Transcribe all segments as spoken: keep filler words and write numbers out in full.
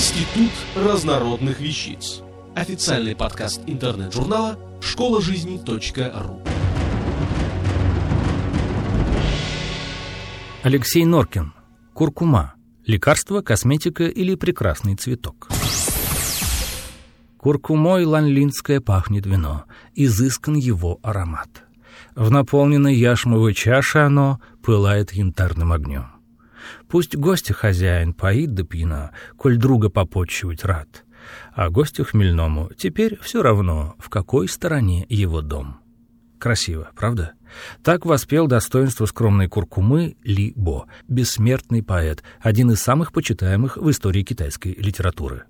Институт разнородных вещиц. Официальный подкаст интернет-журнала школа жизни точка ру. Алексей Норкин. Куркума. Лекарство, косметика или прекрасный цветок. Куркумой ланлинское пахнет вино, изыскан его аромат. В наполненной яшмовой чаше оно пылает янтарным огнем. Пусть гостя хозяин поит да пьяна, коль друга попотчевать рад, а гостю хмельному теперь все равно, в какой стороне его дом. Красиво, правда? Так воспел достоинство скромной куркумы Ли Бо, бессмертный поэт, один из самых почитаемых в истории китайской литературы.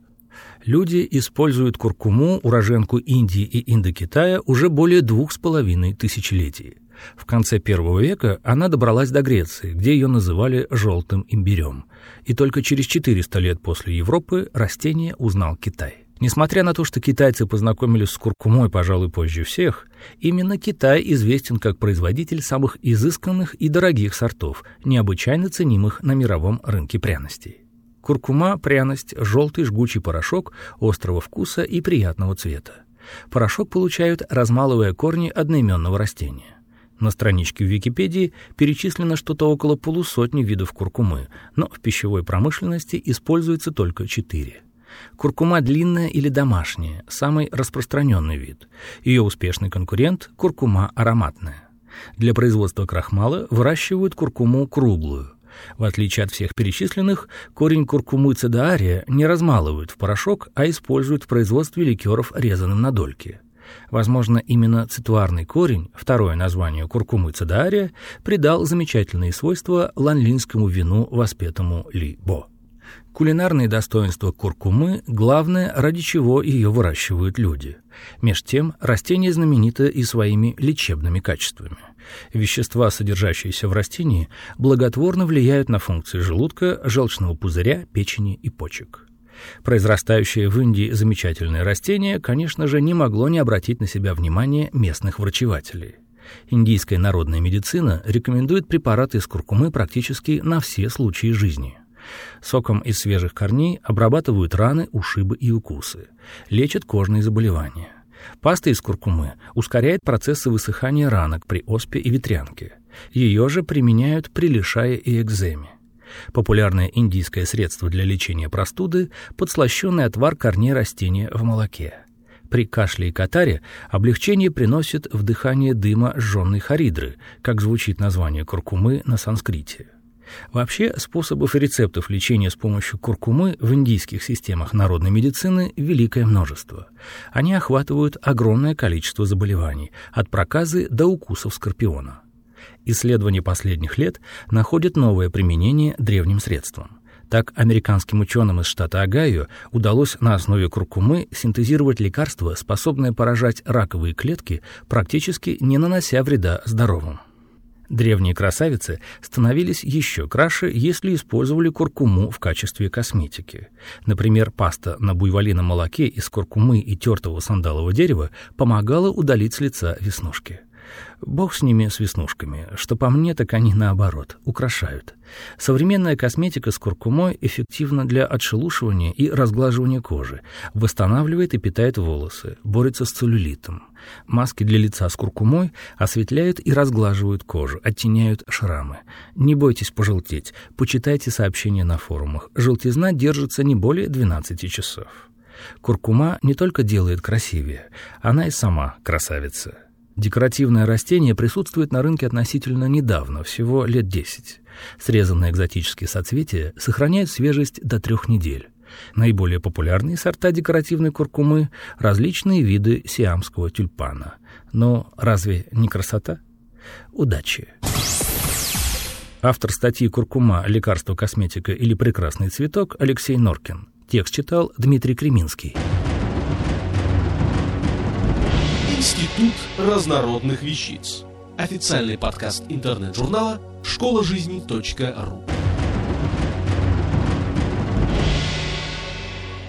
Люди используют куркуму, уроженку Индии и Индокитая, уже более двух с половиной тысячелетий. В конце первого века она добралась до Греции, где ее называли «желтым имбирем». И только через четыреста лет после Европы растение узнал Китай. Несмотря на то, что китайцы познакомились с куркумой, пожалуй, позже всех, именно Китай известен как производитель самых изысканных и дорогих сортов, необычайно ценимых на мировом рынке пряностей. Куркума – пряность, желтый жгучий порошок, острого вкуса и приятного цвета. Порошок получают, размалывая корни одноименного растения. На страничке в Википедии перечислено что-то около полусотни видов куркумы, но в пищевой промышленности используется только четыре. Куркума длинная или домашняя – самый распространенный вид. Ее успешный конкурент – куркума ароматная. Для производства крахмала выращивают куркуму круглую. В отличие от всех перечисленных, корень куркумы цедаария не размалывают в порошок, а используют в производстве ликеров резаным на дольки. Возможно, именно цитуарный корень, второе название куркумы цедаария, придал замечательные свойства ланлинскому вину, воспетому Ли Бо. Кулинарные достоинства куркумы – главное, ради чего ее выращивают люди. Меж тем, растение знаменито и своими лечебными качествами. Вещества, содержащиеся в растении, благотворно влияют на функции желудка, желчного пузыря, печени и почек. Произрастающее в Индии замечательное растение, конечно же, не могло не обратить на себя внимание местных врачевателей. Индийская народная медицина рекомендует препараты из куркумы практически на все случаи жизни. Соком из свежих корней обрабатывают раны, ушибы и укусы, лечат кожные заболевания. Паста из куркумы ускоряет процессы высыхания ранок при оспе и ветрянке. Ее же применяют при лишае и экземе. Популярное индийское средство для лечения простуды – подслащенный отвар корней растения в молоке. При кашле и катаре облегчение приносит вдыхание дыма жженой харидры, как звучит название куркумы на санскрите. Вообще, способов и рецептов лечения с помощью куркумы в индийских системах народной медицины великое множество. Они охватывают огромное количество заболеваний, от проказы до укусов скорпиона. Исследования последних лет находят новое применение древним средствам. Так, американским ученым из штата Огайо удалось на основе куркумы синтезировать лекарство, способное поражать раковые клетки, практически не нанося вреда здоровым. Древние красавицы становились еще краше, если использовали куркуму в качестве косметики. Например, паста на буйволином молоке из куркумы и тертого сандалового дерева помогала удалить с лица веснушки. Бог с ними, с веснушками, что по мне, так они наоборот, украшают. Современная косметика с куркумой эффективна для отшелушивания и разглаживания кожи, восстанавливает и питает волосы, борется с целлюлитом. Маски для лица с куркумой осветляют и разглаживают кожу, оттеняют шрамы. Не бойтесь пожелтеть, почитайте сообщения на форумах. Желтизна держится не более двенадцати часов. Куркума не только делает красивее, она и сама красавица. Декоративное растение присутствует на рынке относительно недавно, всего лет десять. Срезанные экзотические соцветия сохраняют свежесть до трех недель. Наиболее популярные сорта декоративной куркумы – различные виды сиамского тюльпана. Но разве не красота? Удачи! Автор статьи «Куркума. Лекарство, косметика или прекрасный цветок» Алексей Норкин. Текст читал Дмитрий Креминский. Институт разнородных вещиц. Официальный подкаст интернет-журнала школа жизни точка ру.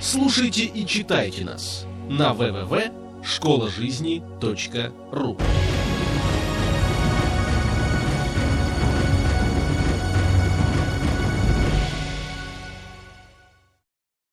Слушайте и читайте нас на дабл ю дабл ю дабл ю точка школа жизни точка ру.